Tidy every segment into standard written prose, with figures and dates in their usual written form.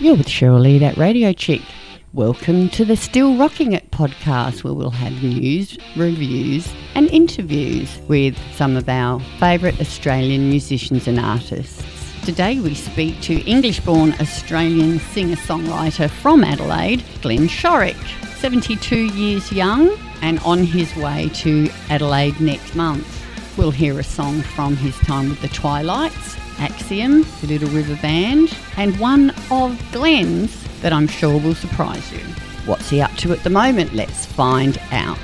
You're with Cheryl Lee, that radio chick. Welcome to the Still Rocking It podcast, where we'll have news, reviews and interviews with some of our favourite Australian musicians and artists. Today we speak to English-born Australian singer-songwriter from Adelaide, Glenn Shorrock, 72 years young and on his way to Adelaide next month. We'll hear a song from his time with the Twilights, Axiom, the Little River Band, and one of Glenn's that I'm sure will surprise you. What's he up to at the moment? Let's find out.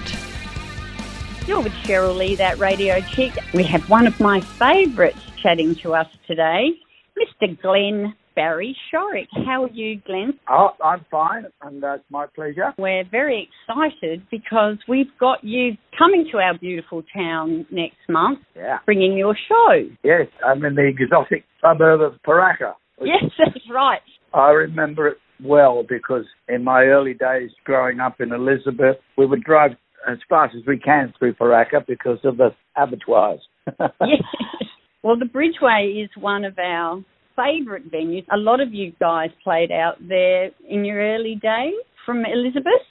You're with Cheryl Lee, that radio chick. We have one of my favourites chatting to us today, Mr. Glenn Barry Shorrock. How are you, Glenn? Oh, I'm fine, and it's my pleasure. We're very excited because we've got you coming to our beautiful town next month, bringing your show. Yes, I'm in the exotic suburb of Paraka. Yes, that's right. I remember it well because in my early days growing up in Elizabeth, we would drive as fast as we can through Paraka because of the abattoirs. Yes. Well, the Bridgeway is one of our favourite venues. A lot of you guys played out there in your early days from Elizabeth.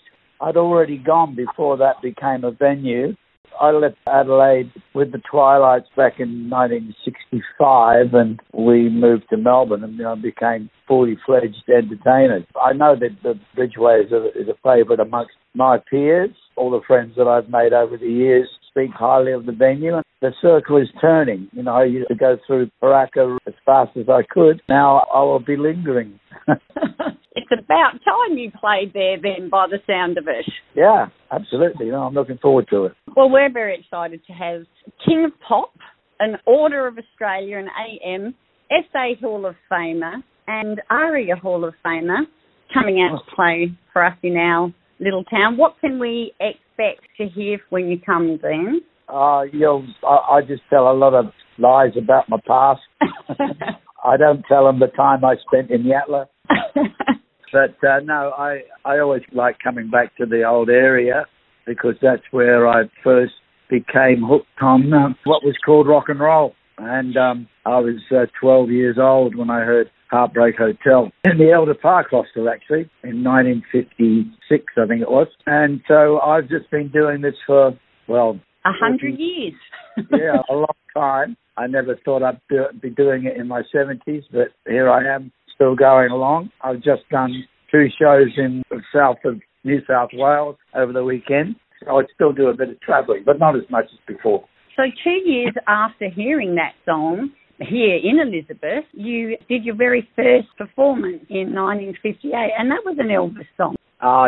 I'd already gone before that became a venue. I left Adelaide with the Twilights back in 1965 and we moved to Melbourne and I became fully-fledged entertainers. I know that the Bridgeway is a favourite amongst my peers. All the friends that I've made over the years speak highly of the venue. And the circle is turning. You know, I used to go through Paraka as fast as I could. Now I will be lingering. It's about time you played there then, by the sound of it. Yeah, absolutely. No, I'm looking forward to it. Well, we're very excited to have King of Pop, an Order of Australia, an AM, SA Hall of Famer and ARIA Hall of Famer coming out to play for us in our little town. What can we expect to hear when you come, Glenn? I just tell a lot of lies about my past. I don't tell them the time I spent in Yatala. But I always like coming back to the old area because that's where I first became hooked on what was called rock and roll. And I was 12 years old when I heard Heartbreak Hotel in the Elder Park hostel, actually, in 1956, I think it was. And so I've just been doing this for, 100 years. Yeah, a long time. I never thought I'd be doing it in my 70s, but here I am. Still going along. I've just done 2 shows in the south of New South Wales over the weekend. I would still do a bit of travelling, but not as much as before. So 2 years after hearing that song here in Elizabeth, you did your very first performance in 1958, and that was an Elvis song.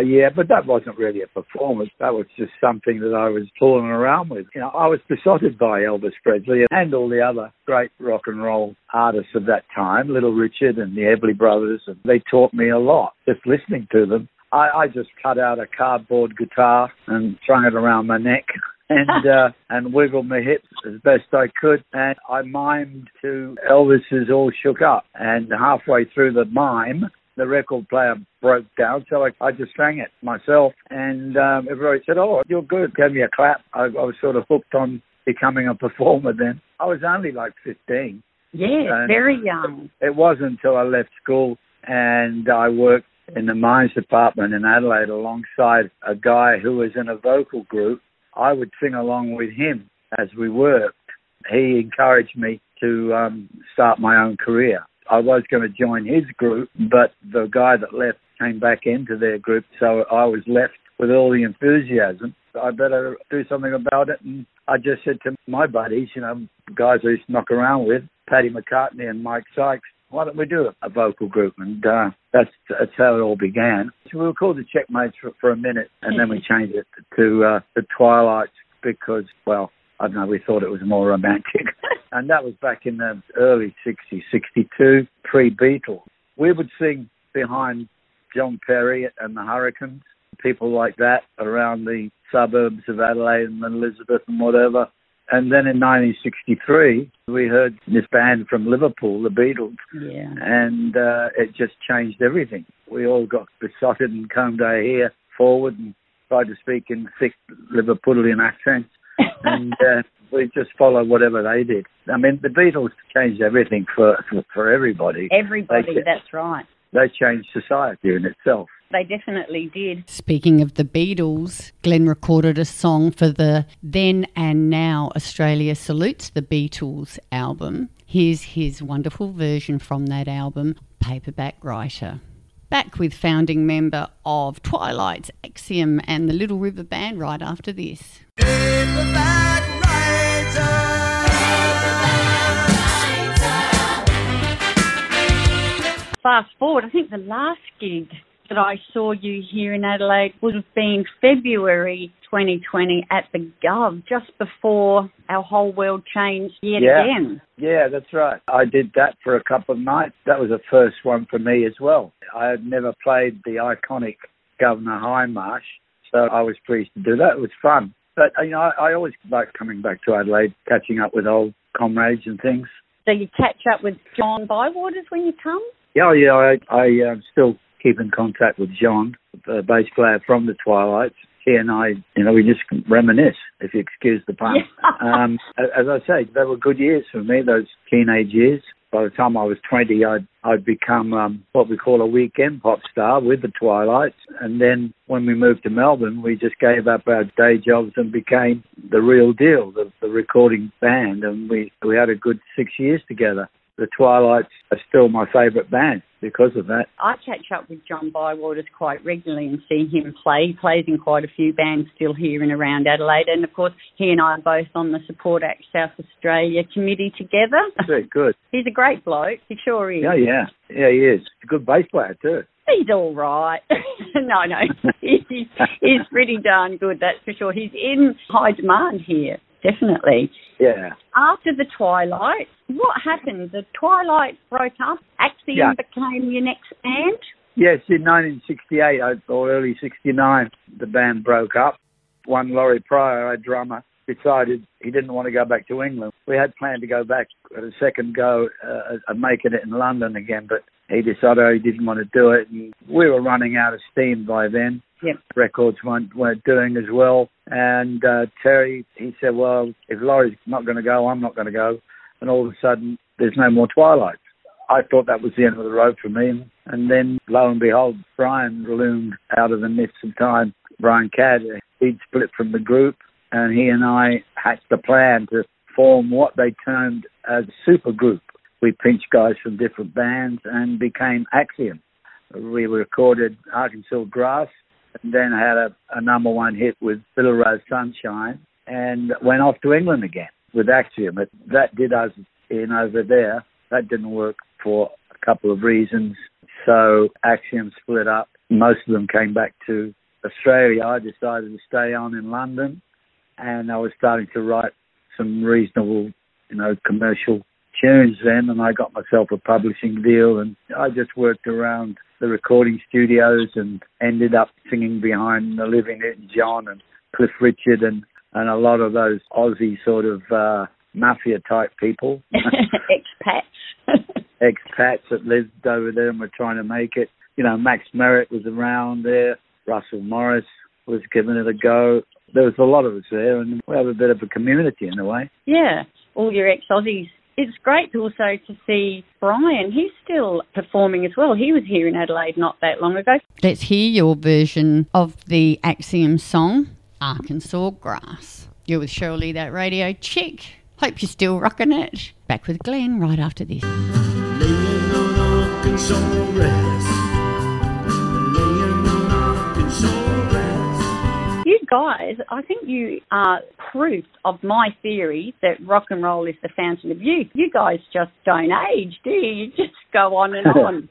Yeah, but that wasn't really a performance. That was just something that I was fooling around with. You know, I was besotted by Elvis Presley and all the other great rock and roll artists of that time, Little Richard and the Everly Brothers, and they taught me a lot just listening to them. I just cut out a cardboard guitar and strung it around my neck and wiggled my hips as best I could. And I mimed to Elvis's All Shook Up. And halfway through the mime, the record player broke down, so I just sang it myself. And everybody said, oh, you're good. Gave me a clap. I was sort of hooked on becoming a performer then. I was only like 15. Yeah, and very young. It wasn't until I left school and I worked in the mines department in Adelaide alongside a guy who was in a vocal group. I would sing along with him as we worked. He encouraged me to start my own career. I was going to join his group, but the guy that left came back into their group, so I was left with all the enthusiasm. I better do something about it, and I just said to my buddies, you know, guys I used to knock around with, Paddy McCartney and Mike Sykes, why don't we do a vocal group? And that's how it all began. So we were called the Checkmates for a minute, and then we changed it to the Twilights because, I don't know, we thought it was more romantic. And that was back in the early 60s, 62, pre-Beatles. We would sing behind John Perry and the Hurricanes, people like that around the suburbs of Adelaide and Elizabeth and whatever. And then in 1963, we heard this band from Liverpool, the Beatles, and it just changed everything. We all got besotted and combed our hair forward and tried to speak in thick Liverpudlian accents. And we just followed whatever they did. I mean, the Beatles changed everything for everybody. That's right. they changed society in itself. They definitely did. Speaking of the Beatles, Glenn recorded a song for the Then and Now Australia Salutes the Beatles album. Here's his wonderful version from that album, Paperback Writer. Back with founding member of Twilight's Axiom and the Little River Band right after this. Paperback Writer. Fast forward, I think the last gig that I saw you here in Adelaide would have been February 2020 at the Gov, just before our whole world changed yet again. Yeah, that's right. I did that for a couple of nights. That was a first one for me as well. I had never played the iconic Governor Hindmarsh, so I was pleased to do that. It was fun. But, you know, I always like coming back to Adelaide, catching up with old comrades and things. So you catch up with John Bywaters when you come? Yeah, I still keep in contact with John, the bass player from the Twilights. He and I, you know, we just reminisce, if you excuse the pun. Yeah. As I say, they were good years for me, those teenage years. By the time I was 20, I'd become what we call a weekend pop star with the Twilights. And then when we moved to Melbourne, we just gave up our day jobs and became the real deal, the recording band. And we had a good 6 years together. The Twilights are still my favourite band because of that. I catch up with John Bywaters quite regularly and see him play. He plays in quite a few bands still here and around Adelaide. And, of course, he and I are both on the Support Act South Australia committee together. Very good. He's a great bloke. He sure is. Yeah, he is. He's a good bass player too. He's all right. No. He's pretty darn good, that's for sure. He's in high demand here. Definitely. Yeah. After the Twilights, what happened? The Twilights broke up. Axiom became your next band? Yes, in 1968 or early 69, the band broke up. One Laurie Pryor, our drummer, decided he didn't want to go back to England. We had planned to go back at a second go at making it in London again, but he decided he didn't want to do it. And we were running out of steam by then. Yep. Records weren't doing as well. And Terry, he said, well, if Laurie's not going to go, I'm not going to go. And all of a sudden, there's no more Twilight. I thought that was the end of the road for me. And then, lo and behold, Brian loomed out of the midst of time. Brian Cadd, he'd split from the group, and he and I hatched a plan to form what they termed a super group. We pinched guys from different bands and became Axiom. We recorded Arkansas Grass, and then had a number one hit with Little Rose Sunshine and went off to England again with Axiom. That did us in over there. That didn't work for a couple of reasons. So Axiom split up. Most of them came back to Australia. I decided to stay on in London, and I was starting to write some reasonable, commercial tunes then, and I got myself a publishing deal, and I just worked around the recording studios and ended up singing behind the living Elton John and Cliff Richard and a lot of those Aussie sort of mafia type people. Expats that lived over there and were trying to make it. Max Merritt was around there. Russell Morris was giving it a go. There was a lot of us there, and we have a bit of a community in a way. Yeah, all your ex-Aussies. It's great also to see Brian. He's still performing as well. He was here in Adelaide not that long ago. Let's hear your version of the Axiom song, Arkansas Grass. You're with Shirley, that radio chick. Hope you're still rocking it. Back with Glenn right after this. Laying on Arkansas grass. Laying on Arkansas grass. You guys, I think you are proof of my theory that rock and roll is the fountain of youth. You guys just don't age, do you? You just go on and on.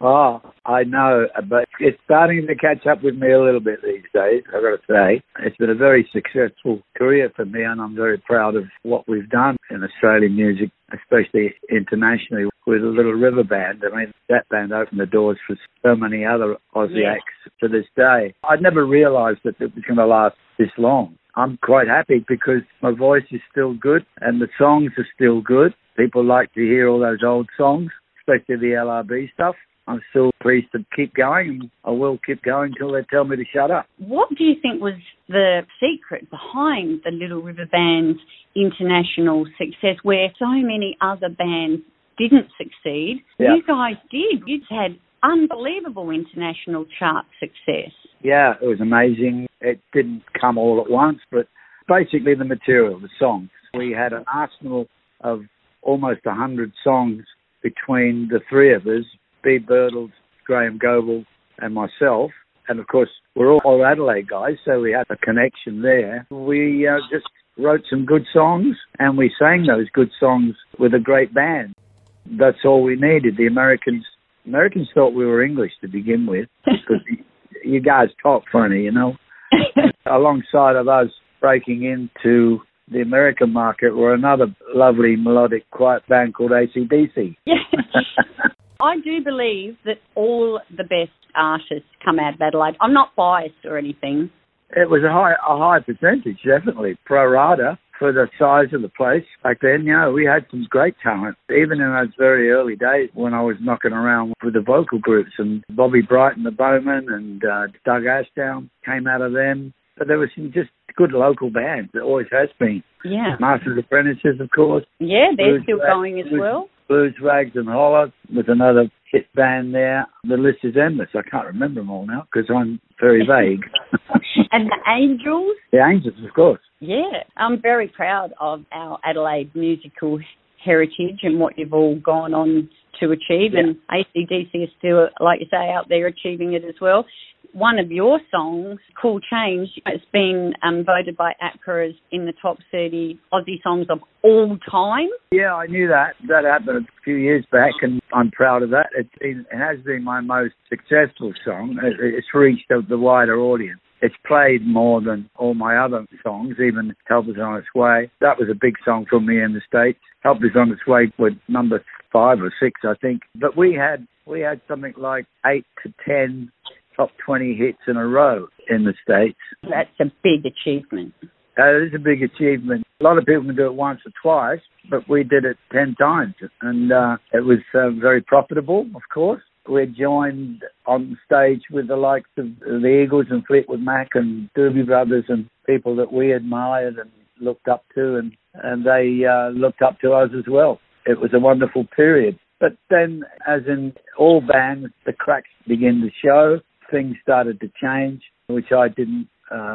Oh, I know, but it's starting to catch up with me a little bit these days, I've got to say. It's been a very successful career for me, and I'm very proud of what we've done in Australian music, especially internationally with the Little River Band. I mean, that band opened the doors for so many other Aussie acts to this day. I'd never realised that it was going to last this long. I'm quite happy because my voice is still good and the songs are still good. People like to hear all those old songs, especially the LRB stuff. I'm still pleased to keep going, and I will keep going until they tell me to shut up. What do you think was the secret behind the Little River Band's international success, where so many other bands didn't succeed? Yeah. You guys did. You had unbelievable international chart success. Yeah, it was amazing. It didn't come all at once, but basically the material, the songs. We had an arsenal of almost 100 songs between the three of us, Bea Birtles, Graham Goble and myself. And, of course, we're all Adelaide guys, so we had a connection there. We just wrote some good songs and we sang those good songs with a great band. That's all we needed. The Americans thought we were English to begin with because you guys talk funny, you know. Alongside of us breaking into the American market were another lovely melodic quiet band called AC/DC. I do believe that all the best artists come out of Adelaide. I'm not biased or anything. It was a high percentage, definitely. Pro rata for the size of the place back then. You know, we had some great talent, even in those very early days when I was knocking around with the vocal groups, and Bobby Bright and the Bowmen and Doug Ashdown came out of them. But there were some just good local bands. There always has been. Yeah. Masters Apprentices, of course. Yeah, they're Blues still going as well. Blues, Rags and Holler was another hit band there. The list is endless. I can't remember them all now because I'm very vague. And the Angels? The Angels, of course. Yeah. I'm very proud of our Adelaide musical heritage and what you've all gone on to achieve. Yeah. And AC/DC is still, like you say, out there achieving it as well. One of your songs, Cool Change, has been voted by APRA as in the top 30 Aussie songs of all time. Yeah, I knew that. That happened a few years back, and I'm proud of that. It has been my most successful song. It's reached the wider audience. It's played more than all my other songs, even Help Is On Its Way. That was a big song for me in the States. Help Is On Its Way was number 5 or 6, I think. But we had something like 8 to 10 top 20 hits in a row in the States. That's a big achievement. That is a big achievement. A lot of people can do it once or twice, but we did it 10 times. And it was very profitable, of course. We're joined on stage with the likes of the Eagles and Fleetwood Mac and Doobie Brothers and people that we admired and looked up to, and they looked up to us as well. It was a wonderful period. But then, as in all bands, the cracks begin to show. Things started to change, which I didn't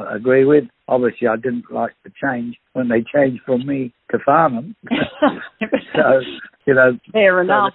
agree with. Obviously, I didn't like the change when they changed from me to Farnham. So, you know, fair enough.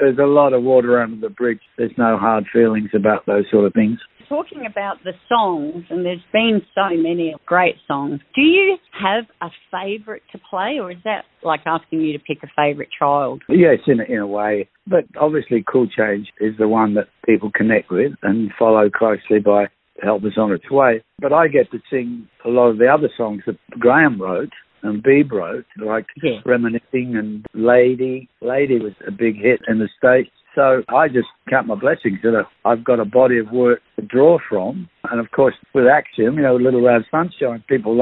There's a lot of water under the bridge. There's no hard feelings about those sort of things. Talking about the songs, and there's been so many great songs, do you have a favourite to play, or is that like asking you to pick a favourite child? Yes, in a way. But obviously Cool Change is the one that people connect with and follow closely by Help Is On Its Way. But I get to sing a lot of the other songs that Graham wrote and Bea wrote, like Reminiscing and Lady. Lady was a big hit in the States. So I just count my blessings that I've got a body of work to draw from. And, of course, with Axiom, you know, Little Round Sunshine, people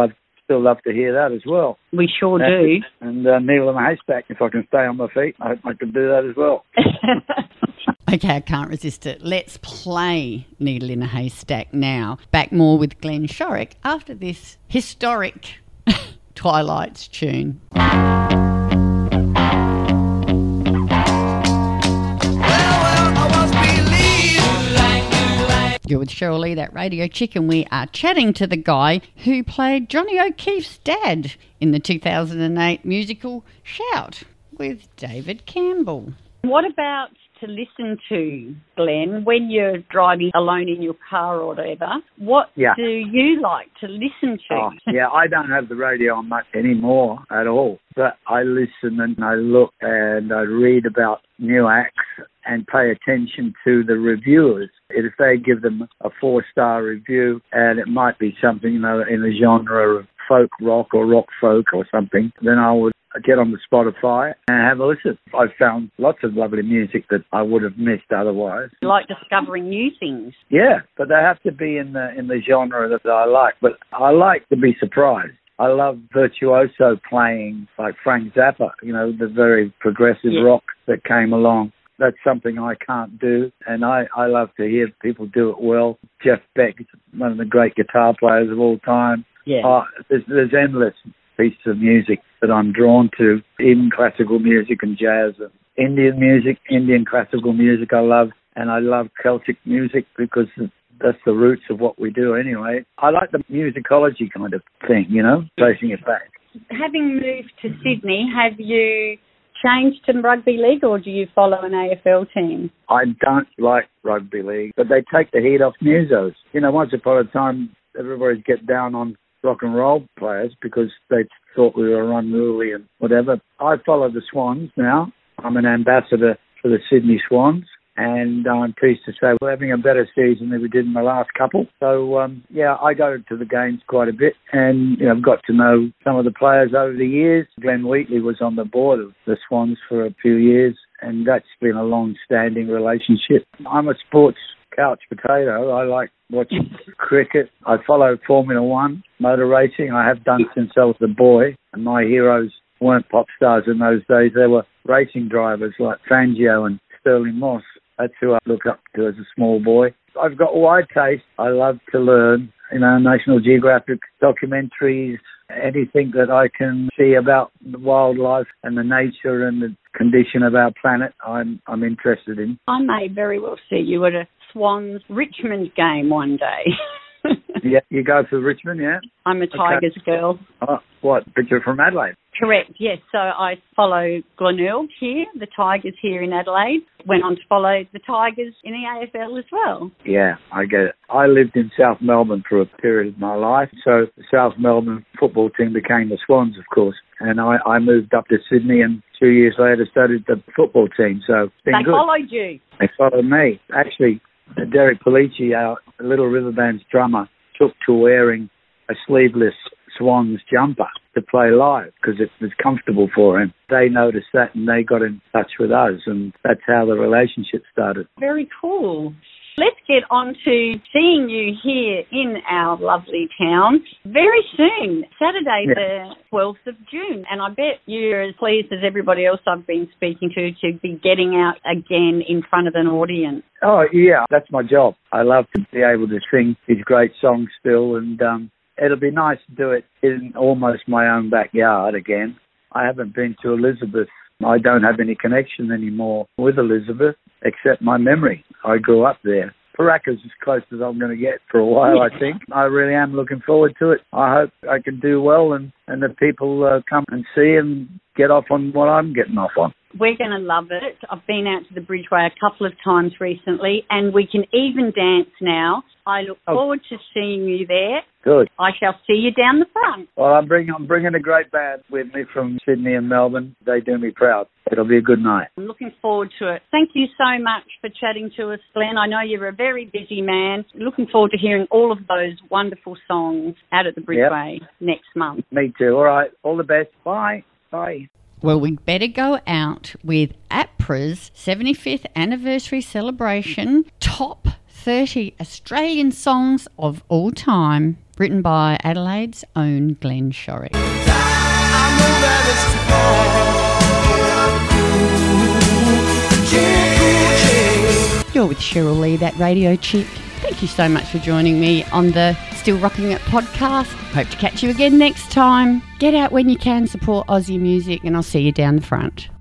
still love to hear that as well. We sure do. And Needle in a Haystack, if I can stay on my feet, I hope I can do that as well. Okay, I can't resist it. Let's play Needle in a Haystack now. Back more with Glenn Shorrock after this historic Twilights tune. With Cheryl Lee, that Radio Chicken. We are chatting to the guy who played Johnny O'Keefe's dad in the 2008 musical Shout with David Campbell. What about to listen to, Glenn, when you're driving alone in your car or whatever? What do you like to listen to? Oh, yeah, I don't have the radio on much anymore at all, but I listen and I look and I read about new acts and pay attention to the reviewers. If they give them a 4-star review, and it might be something, you know, in the genre of folk rock or rock folk or something, then I would get on the Spotify and have a listen. I've found lots of lovely music that I would have missed otherwise. You like discovering new things. Yeah, but they have to be in the genre that I like. But I like to be surprised. I love virtuoso playing like Frank Zappa, you know, the very progressive rock that came along. That's something I can't do, and I love to hear people do it well. Jeff Beck is one of the great guitar players of all time. Yeah. There's endless pieces of music that I'm drawn to, even classical music and jazz and Indian music, Indian classical music I love. and I love Celtic music because that's the roots of what we do anyway. I like the musicology kind of thing, you know, tracing it back. Having moved to Sydney, have you changed to rugby league or do you follow an AFL team? I don't like rugby league, but they take the heat off musos. You know, once upon a time, everybody'd get down on rock and roll players because they thought we were unruly and whatever. I follow the Swans now. I'm an ambassador for the Sydney Swans, and I'm pleased to say we're having a better season than we did in the last couple. So, yeah, I go to the games quite a bit, and you know, I've got to know some of the players over the years. Glenn Wheatley was on the board of the Swans for a few years, and that's been a long-standing relationship. I'm a sports couch potato. I like watching cricket. I follow Formula One, motor racing. I have done since I was a boy, and my heroes weren't pop stars in those days. They were racing drivers like Fangio and Sterling Moss. That's who I look up to as a small boy. I've got wide taste. I love to learn, you know, National Geographic documentaries, anything that I can see about the wildlife and the nature and the condition of our planet, I'm interested in. I may very well see you at a Swans Richmond game one day. Yeah, you go for Richmond, yeah? I'm a Tigers girl. Oh, what? But you're from Adelaide? Correct, yes. So I follow Glenelg here, the Tigers here in Adelaide. Went on to follow the Tigers in the AFL as well. Yeah, I get it. I lived in South Melbourne for a period of my life. So the South Melbourne football team became the Swans, of course. And I moved up to Sydney and 2 years later started the football team. So it's been good. They followed you. They followed me. Actually, Derek Polici, our Little River Band's drummer, took to wearing a sleeveless Swans jumper to play live because it was comfortable for him. They noticed that and they got in touch with us, and that's how the relationship started. Very cool. Let's get on to seeing you here in our lovely town very soon, Saturday the 12th of June. And I bet you're as pleased as everybody else I've been speaking to be getting out again in front of an audience. Oh, yeah, that's my job. I love to be able to sing these great songs still, and it'll be nice to do it in almost my own backyard again. I haven't been to Elizabeth. I don't have any connection anymore with Elizabeth except my memory. I grew up there. Paraka's as close as I'm going to get for a while, I think. I really am looking forward to it. I hope I can do well and that people come and see and get off on what I'm getting off on. We're going to love it. I've been out to the Bridgeway a couple of times recently, and we can even dance now. I look forward to seeing you there. Good. I shall see you down the front. Well, I'm bringing a great band with me from Sydney and Melbourne. They do me proud. It'll be a good night. I'm looking forward to it. Thank you so much for chatting to us, Glenn. I know you're a very busy man. Looking forward to hearing all of those wonderful songs out at the Bridgeway next month. Me too. All right. All the best. Bye. Bye. Well, we'd better go out with APRA's 75th anniversary celebration, Top 30 Australian Songs of All Time, written by Adelaide's own Glenn Shorrock. You're with Cheryl Lee, that radio chick. Thank you so much for joining me on the Still Rocking It podcast. Hope to catch you again next time. Get out when you can, support Aussie music, and I'll see you down the front.